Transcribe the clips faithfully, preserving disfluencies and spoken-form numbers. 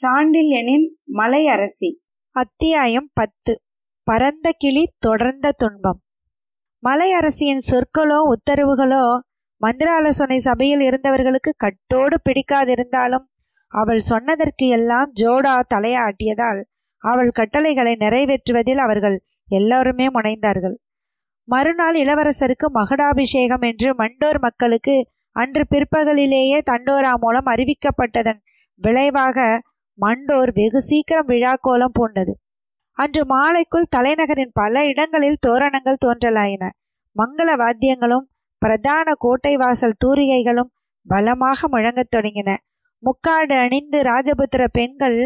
சாண்டில்யனின் மலையரசி அத்தியாயம் பத்து. பரந்த கிளி தொடர்ந்த துன்பம். மலையரசியின் சொற்களோ உத்தரவுகளோ மந்திராலோசனை சபையில் இருந்தவர்களுக்கு கட்டோடு பிடிக்காதிருந்தாலும் அவள் சொன்னதற்கு எல்லாம் ஜோடா தலையாட்டியதால் அவள் கட்டளைகளை நிறைவேற்றுவதில் அவர்கள் எல்லோருமே முனைந்தார்கள். மறுநாள் இளவரசருக்கு மகுடாபிஷேகம் என்று மண்டோர் மக்களுக்கு அன்று பிற்பகலிலேயே தண்டோரா மூலம் அறிவிக்கப்பட்டதன் விளைவாக மண்டோர் வெகு சீக்கிரம் விழாக்கோலம் பூண்டது. அன்று மாலைக்குள் தலைநகரின் பல இடங்களில் தோரணங்கள் தோன்றலாயின. மங்கள வாத்தியங்களும் பிரதான கோட்டை வாசல் தூரிகைகளும் பலமாக முழங்கத் தொடங்கின. முக்காடு அணிந்து ராஜபுத்திர பெண்கள்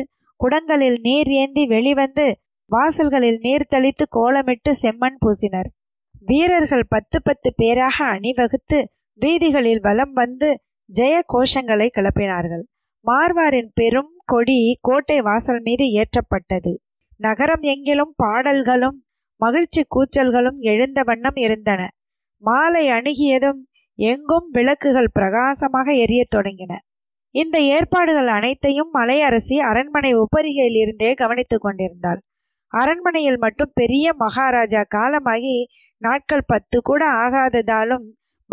குடங்களில் நீர் ஏந்தி வெளிவந்து வாசல்களில் நீர் தெளித்து கோலமிட்டு செம்மண் பூசினர். வீரர்கள் பத்து பத்து பேராக அணிவகுத்து வீதிகளில் வலம் வந்து ஜெய கோஷங்களை கிளப்பினார்கள். மார்வாரின் பெரும் கொடி கோட்டை வாசல் மீது ஏற்றப்பட்டது. நகரம் எங்கிலும் பாடல்களும் மகிழ்ச்சி கூச்சல்களும் எழுந்த வண்ணம் இருந்தன. மாலை அணுகியதும் எங்கும் விளக்குகள் பிரகாசமாக எரிய தொடங்கின. இந்த ஏற்பாடுகள் அனைத்தையும் மலையரசி அரண்மனை உப்பரிகையில் இருந்தே கவனித்து கொண்டிருந்தாள். அரண்மனையில் மட்டும் பெரிய மகாராஜா காலமாகி நாட்கள் பத்து கூட ஆகாததாலும்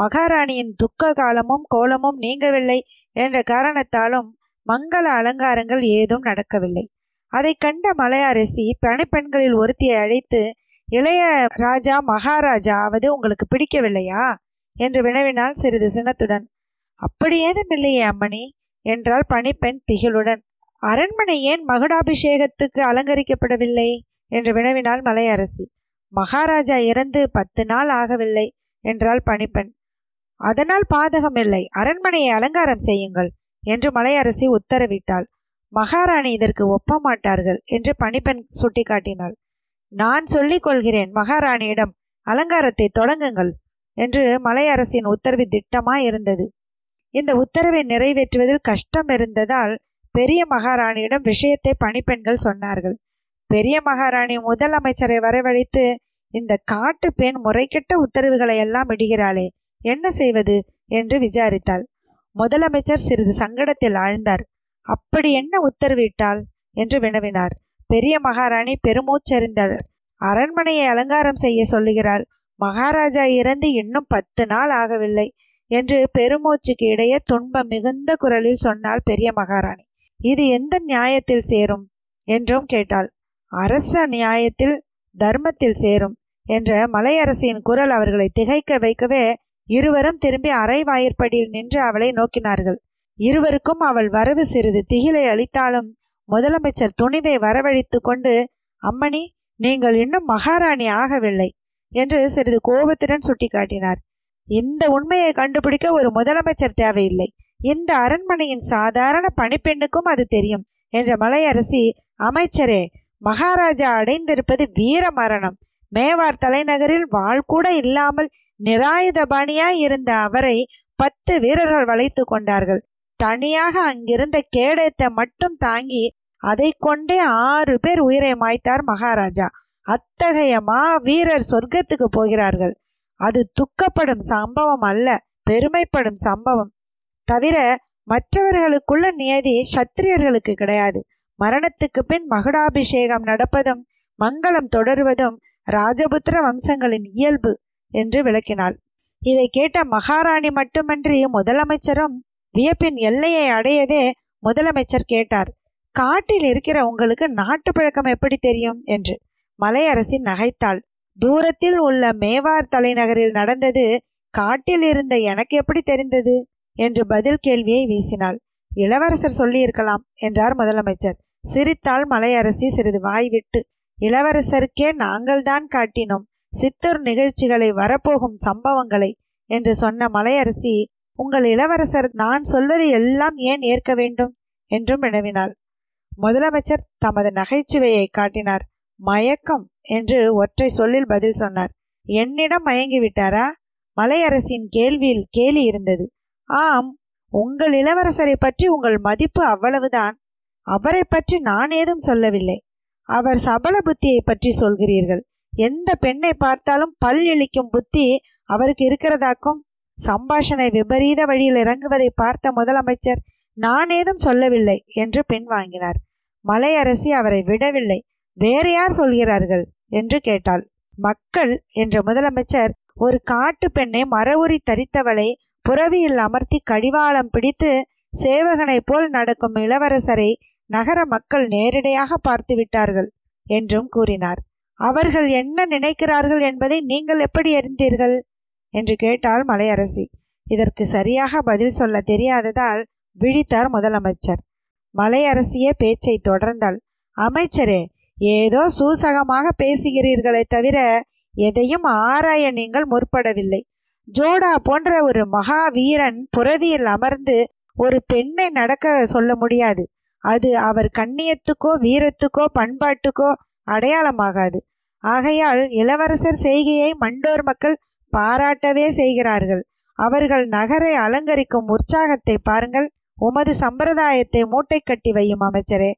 மகாராணியின் துக்க காலமும் கோலமும் நீங்கவில்லை என்ற காரணத்தாலும் மங்கள அலங்காரங்கள் ஏதும் நடக்கவில்லை. அதை கண்ட மலையரசி பணிப்பெண்களில் ஒருத்தியை அழைத்து, இளைய ராஜா மகாராஜா ஆவது உங்களுக்கு பிடிக்கவில்லையா என்று வினவினாள் சிறிது சினத்துடன். அப்படி ஏதும் இல்லையே அம்மணி என்றால் பணிப்பெண் திகிலுடன். அரண்மனை ஏன் மகுடாபிஷேகத்துக்கு அலங்கரிக்கப்படவில்லை என்று வினவினாள் மலையரசி. மகாராஜா இறந்து பத்து நாள் ஆகவில்லை என்றாள் பணிப்பெண். அதனால் பாதகம் இல்லை, அரண்மனையை அலங்காரம் செய்யுங்கள் என்று மலையரசி உத்தரவிட்டாள். மகாராணி இதற்கு ஒப்ப மாட்டார்கள் என்று பணிப்பெண் சுட்டிக்காட்டினாள். நான் சொல்லிக் கொள்கிறேன் மகாராணியிடம், அலங்காரத்தை தொடங்குங்கள் என்று மலையரசின் உத்தரவு திட்டமாக இருந்தது. இந்த உத்தரவை நிறைவேற்றுவதில் கஷ்டம் இருந்ததால் பெரிய மகாராணியிடம் விஷயத்தை பணிப்பெண்கள் சொன்னார்கள். பெரிய மகாராணி முதலமைச்சரை வரவழைத்து, இந்த காட்டு பெண் முறைகெட்ட உத்தரவுகளை எல்லாம் இடுகிறாளே, என்ன செய்வது என்று விசாரித்தாள். முதலமைச்சர் சிறிது சங்கடத்தில் ஆழ்ந்தார். அப்படி என்ன உத்தரவிட்டாள் என்று வினவினார். பெரிய மகாராணி பெருமூச்சறிந்தாள். அரண்மனையை அலங்காரம் செய்ய சொல்லுகிறாள். மகாராஜா இறந்து இன்னும் பத்து நாள் ஆகவில்லை என்று பெருமூச்சுக்கு இடையே துன்பம் மிகுந்த குரலில் சொன்னாள் பெரிய மகாராணி. இது எந்த நியாயத்தில் சேரும் என்றும் கேட்டாள். அரச நியாயத்தில் தர்மத்தில் சேரும் என்ற மலையரசியின் குரல் அவர்களை திகைக்க வைக்கவே இருவரும் திரும்பி அரை வாயிற்படியில் நின்று அவளை நோக்கினார்கள். இருவருக்கும் அவள் வரவு சிறிது திகிலை அளித்தாலும் முதலமைச்சர் துணிவை வரவழைத்து கொண்டு, அம்மணி நீங்கள் இன்னும் மகாராணி ஆகவில்லை என்று சிறிது கோபத்துடன் சுட்டிக்காட்டினார். இந்த உண்மையை கண்டுபிடிக்க ஒரு முதலமைச்சர் தேவையில்லை, இந்த அரண்மனையின் சாதாரண பணிப்பெண்ணுக்கும் அது தெரியும் என்ற மலையரசி, அமைச்சரே மகாராஜா அடைந்திருப்பது வீர மரணம். மேவார் தலைநகரில் வாள் கூட இல்லாமல் நிராயுதபாணியாய் இருந்த அவரை பத்து வீரர்கள் வளைத்து கொண்டார்கள். தனியாக அங்கிருந்த கேடயத்தை மட்டும் தாங்கி அதை கொண்டே ஆறு பேர் உயிரை மாய்த்தார் மகாராஜா. அத்தகைய மா வீரர் சொர்க்கத்துக்கு போகிறார்கள். அது துக்கப்படும் சம்பவம் அல்ல, பெருமைப்படும் சம்பவம். தவிர மற்றவர்களுக்குள்ள நியதி சத்திரியர்களுக்கு கிடையாது. மரணத்துக்கு பின் மகுடாபிஷேகம் நடப்பதும் மங்களம் தொடருவதும் ராஜபுத்திர வம்சங்களின் இயல்பு என்று விளக்கினாள். இதை கேட்ட மகாராணி மட்டுமன்றி முதலமைச்சரும் வியப்பின் எல்லையை அடையவே முதலமைச்சர் கேட்டார், காட்டில் இருக்கிற உங்களுக்கு நாட்டு பழக்கம் எப்படி தெரியும் என்று. மலையரசி நகைத்தாள். தூரத்தில் உள்ள மேவார் தலைநகரில் நடந்தது காட்டில் இருந்த எனக்கு எப்படி தெரிந்தது என்று பதில் கேள்வியை வீசினாள். இளவரசர் சொல்லியிருக்கலாம் என்றார் முதலமைச்சர். சிரித்தாள் மலையரசி சிறிது வாய்விட்டு. இளவரசருக்கே நாங்கள்தான் காட்டினோம் சித்தூர் நிகழ்ச்சிகளை, வரப்போகும் சம்பவங்களை என்று சொன்ன மலையரசி, உங்கள் இளவரசர் நான் சொல்வது எல்லாம் ஏன் ஏற்க வேண்டும் என்றும் வினவினாள். முதலமைச்சர் தமது நகைச்சுவையை காட்டினார். மயக்கம் என்று ஒற்றை சொல்லில் பதில் சொன்னார். என்னிடம் மயங்கிவிட்டாரா? மலையரசின் கேள்வியில் கேலி இருந்தது. ஆம், உங்கள் இளவரசரை பற்றி உங்கள் மதிப்பு அவ்வளவுதான். அவரை பற்றி நான் ஏதும் சொல்லவில்லை. அவர் சபல புத்தியை பற்றி சொல்கிறீர்கள். எந்த பெண்ணை பார்த்தாலும் பல் இழிக்கும் புத்தி அவருக்கு இருக்கிறதாக்கும். சம்பாஷணை விபரீத வழியில் இறங்குவதை பார்த்த முதலமைச்சர் நான் ஏதும் சொல்லவில்லை என்று பின்வாங்கினார். மலையரசி அவரை விடவில்லை. வேறு யார் சொல்கிறார்கள் என்று கேட்டாள். மக்கள் என்ற முதலமைச்சர் ஒரு காட்டு பெண்ணை மரவுரி தரித்தவளை புறவியில் அமர்த்தி கடிவாளம் பிடித்து சேவகனை போல் நடக்கும் இளவரசரை நகர மக்கள் நேரடியாக பார்த்து விட்டார்கள் என்றும் கூறினார். அவர்கள் என்ன நினைக்கிறார்கள் என்பதை நீங்கள் எப்படி அறிந்தீர்கள் என்று கேட்டாள் மலையரசி. இதற்கு சரியாக பதில் சொல்ல தெரியாததால் விழித்தார் முதலமைச்சர். மலையரசியே பேச்சை தொடர்ந்தாள். அமைச்சரே, ஏதோ சூசகமாக பேசுகிறீர்களே தவிர எதையும் ஆராய நீங்கள் முற்படவில்லை. ஜோடா போன்ற ஒரு மகா வீரன் புறவியில் அமர்ந்து ஒரு பெண்ணை நடக்க சொல்ல முடியாது. அது அவர் கண்ணியத்துக்கோ வீரத்துக்கோ பண்பாட்டுக்கோ அடையாளமாகாது. ஆகையால் இளவரசர் செய்கையை மண்டோர் மக்கள் பாராட்டவே செய்கிறார்கள். அவர்கள் நகரை அலங்கரிக்கும் உற்சாகத்தை பாருங்கள். உமது சம்பிரதாயத்தை மூட்டை கட்டி வையும் அமைச்சரே.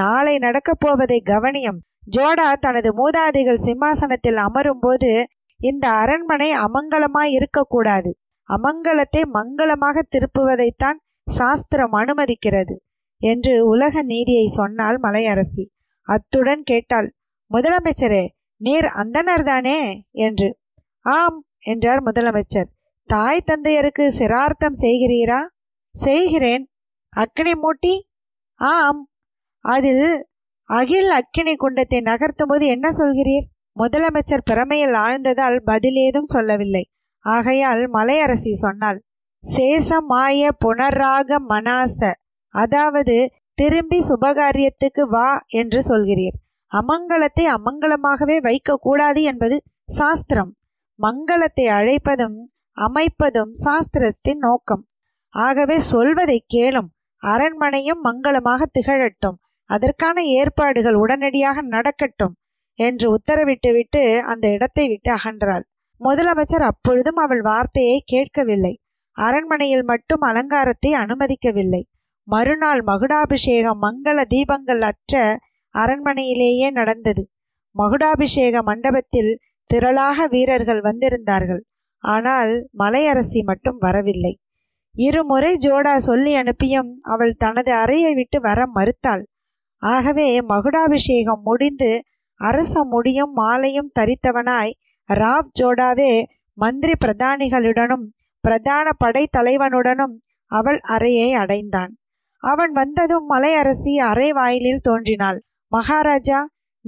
நாளை நடக்கப் போவதை கவனியும். ஜோடா தனது மூதாதைகள் சிம்மாசனத்தில் அமரும் போது இந்த அரண்மனை அமங்கலமாய் இருக்கக்கூடாது. அமங்கலத்தை மங்களமாக திருப்புவதைத்தான் சாஸ்திரம் அனுமதிக்கிறது என்று உலக நீதியை சொன்னாள் மலையரசி. அத்துடன் கேட்டாள், முதலமைச்சரே நீர் அந்தணர்தானே என்று. ஆம் என்றார் முதலமைச்சர். தாய் தந்தையருக்கு சிரார்த்தம் செய்கிறீரா? செய்கிறேன். அக்கினி மூட்டி? ஆம். அதில் அகில் அக்கினி குண்டத்தை நகர்த்தும் போது என்ன சொல்கிறீர்? முதலமைச்சர் பிரமையில் ஆழ்ந்ததால் பதிலேதும் சொல்லவில்லை. ஆகையால் மலையரசி சொன்னாள், சேசமாய புனராக மனாச, அதாவது திரும்பி சுபகாரியத்துக்கு வா என்று சொல்கிறீர். அமங்கலத்தை அமங்கலமாகவே வைக்கக்கூடாது என்பது சாஸ்திரம். மங்களத்தை அழைப்பதும் அமைப்பதும் சாஸ்திரத்தின் நோக்கம். ஆகவே சொல்வதை கேளும். அரண்மனையும் மங்களமாக திகழட்டும். அதற்கான ஏற்பாடுகள் உடனடியாக நடக்கட்டும் என்று உத்தரவிட்டுவிட்டு அந்த இடத்தை விட்டு அகன்றாள். முதலமைச்சர் அப்பொழுதும் அவள் வார்த்தையை கேட்கவில்லை. அரண்மனையில் மட்டும் அலங்காரத்தை அனுமதிக்கவில்லை. மறுநாள் மகுடாபிஷேகம் மங்கள தீபங்கள் அற்ற அரண்மனையிலேயே நடந்தது. மகுடாபிஷேக மண்டபத்தில் திரளாக வீரர்கள் வந்திருந்தார்கள். ஆனால் மலையரசி மட்டும் வரவில்லை. இருமுறை ஜோடா சொல்லி அனுப்பியும் அவள் தனது அறையை விட்டு வர மறுத்தாள். ஆகவே மகுடாபிஷேகம் முடிந்து அரச முடியும் மாலையும் தரித்தவனாய் ராவ் ஜோடாவே மந்திரி பிரதானிகளுடனும் பிரதான படை தலைவனுடனும் அவள் அறையை அடைந்தான். அவன் வந்ததும் மலையரசி அறை வாயிலில் தோன்றினாள். மகாராஜா,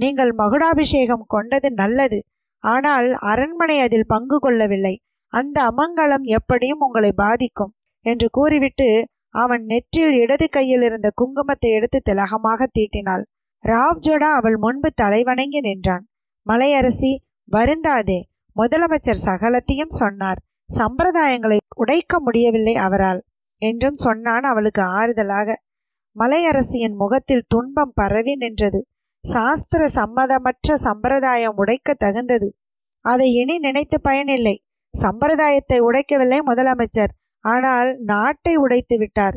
நீங்கள் மகுடாபிஷேகம் கொண்டது நல்லது. ஆனால் அரண்மனை அதில் பங்கு கொள்ளவில்லை. அந்த அமங்கலம் எப்படியும் உங்களை பாதிக்கும் என்று கூறிவிட்டு அவன் நெற்றில் இடது கையில் இருந்த குங்குமத்தை எடுத்து திலகமாக தீட்டினாள். ராவ்ஜோடா அவள் முன்பு தலைவணங்கி நின்றான். மலையரசி, வருந்தாதே. முதலமைச்சர் சகலத்தையும் சொன்னார். சம்பிரதாயங்களை உடைக்க முடியவில்லை அவரால் என்றும் சொன்னான் அவளுக்கு ஆறுதலாக. மலையரசியின் முகத்தில் துன்பம் பரவி நின்றது. சாஸ்திர சம்மதமற்ற சம்பிரதாயம் உடைக்க தகுந்தது. அதை இனி நினைத்து பயனில்லை. சம்பிரதாயத்தை உடைக்கவில்லை முதலமைச்சர், ஆனால் நாட்டை உடைத்து விட்டார்.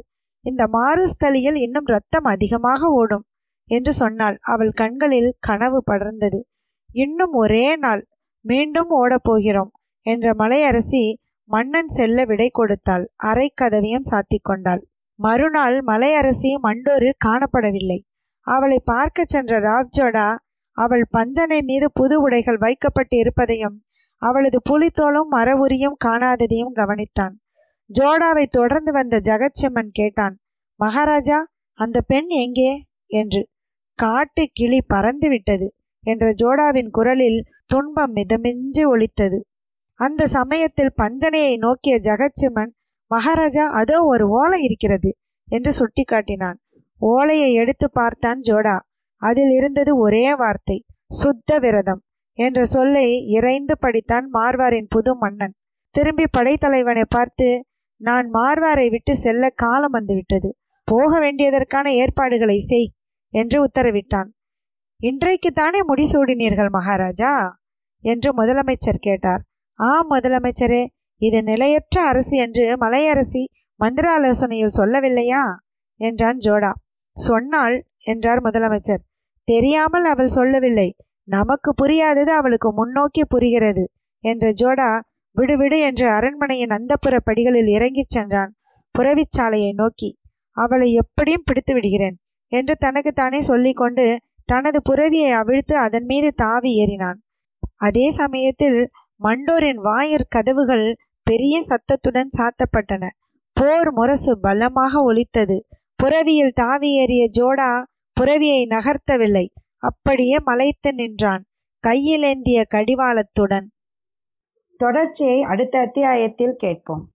இந்த மாறுஸ்தலியில் இன்னும் இரத்தம் அதிகமாக ஓடும் என்று சொன்னாள். அவள் கண்களில் கனவு படர்ந்தது. இன்னும் ஒரே நாள், மீண்டும் ஓடப்போகிறோம் என்ற மலையரசி மன்னன் செல்ல விடை கொடுத்தாள். அரைக்கதவையும் சாத்தி கொண்டாள். மறுநாள் மலையரசி மண்டோரில் காணப்படவில்லை. அவளை பார்க்க சென்ற ராவ்ஜோடா அவள் பஞ்சனை மீது புது உடைகள் வைக்கப்பட்டு இருப்பதையும் அவளது புலித்தோலும் மரவுரியும் காணாததையும் கவனித்தான். ஜோடாவை தொடர்ந்து வந்த ஜெகத்சிம்மன் கேட்டான், மகாராஜா அந்த பெண் எங்கே என்று. காட்டு கிளி பறந்து விட்டது என்ற ஜோடாவின் குரலில் துன்பம் மிதமிஞ்சி ஒலித்தது. அந்த சமயத்தில் பஞ்சனையை நோக்கிய ஜெகத்சிம்மன், மகாராஜா அதோ ஒரு ஓலை இருக்கிறது என்று சுட்டி காட்டினான். ஓலையை எடுத்து பார்த்தான் ஜோடா. அதில் இருந்தது ஒரே வார்த்தை, சுத்த விரதம் என்ற சொல்லை இறைந்து படித்தான் மார்வாரின் புது மன்னன். திரும்பி படைத்தலைவனை பார்த்து, நான் மார்வாரை விட்டு செல்ல காலம் வந்துவிட்டது. போக வேண்டியதற்கான ஏற்பாடுகளை செய் என்று உத்தரவிட்டான். இன்றைக்கு தானே முடிசூடினீர்கள் மகாராஜா என்று முதலமைச்சர் கேட்டார். ஆம் முதலமைச்சரே, இது நிலையற்ற அரசு என்று மலையரசி மந்திராலோசனையில் சொல்லவில்லையா என்றான் ஜோடா. சொன்னாள் என்றார் முதலமைச்சர். தெரியாமல் அவள் சொல்லவில்லை. நமக்கு புரியாதது அவளுக்கு முன்னோக்கி புரிகிறது என்ற ஜோடா விடுவிடு என்று அரண்மனையின் அந்தப்புற படிகளில் இறங்கிச் சென்றான். புறவிச்சாலையை நோக்கி அவளை எப்படியும் பிடித்து விடுகிறேன் என்று தனக்குத்தானே சொல்லிக்கொண்டு தனது புறவியை அவிழ்த்து அதன் மீது தாவி ஏறினான். அதே சமயத்தில் மண்டோரின் வாயிற் கதவுகள் பெரிய சத்தத்துடன் சாத்தப்பட்டன. போர் முரசு பலமாக ஒலித்தது. புறவியில் தாவி ஏறிய ஜோடா புறவியை நகர்த்தவில்லை. அப்படியே மலைத்து நின்றான், கையிலேந்திய கடிவாளத்துடன். தொடர்ச்சியை அடுத்த அத்தியாயத்தில் கேட்போம்.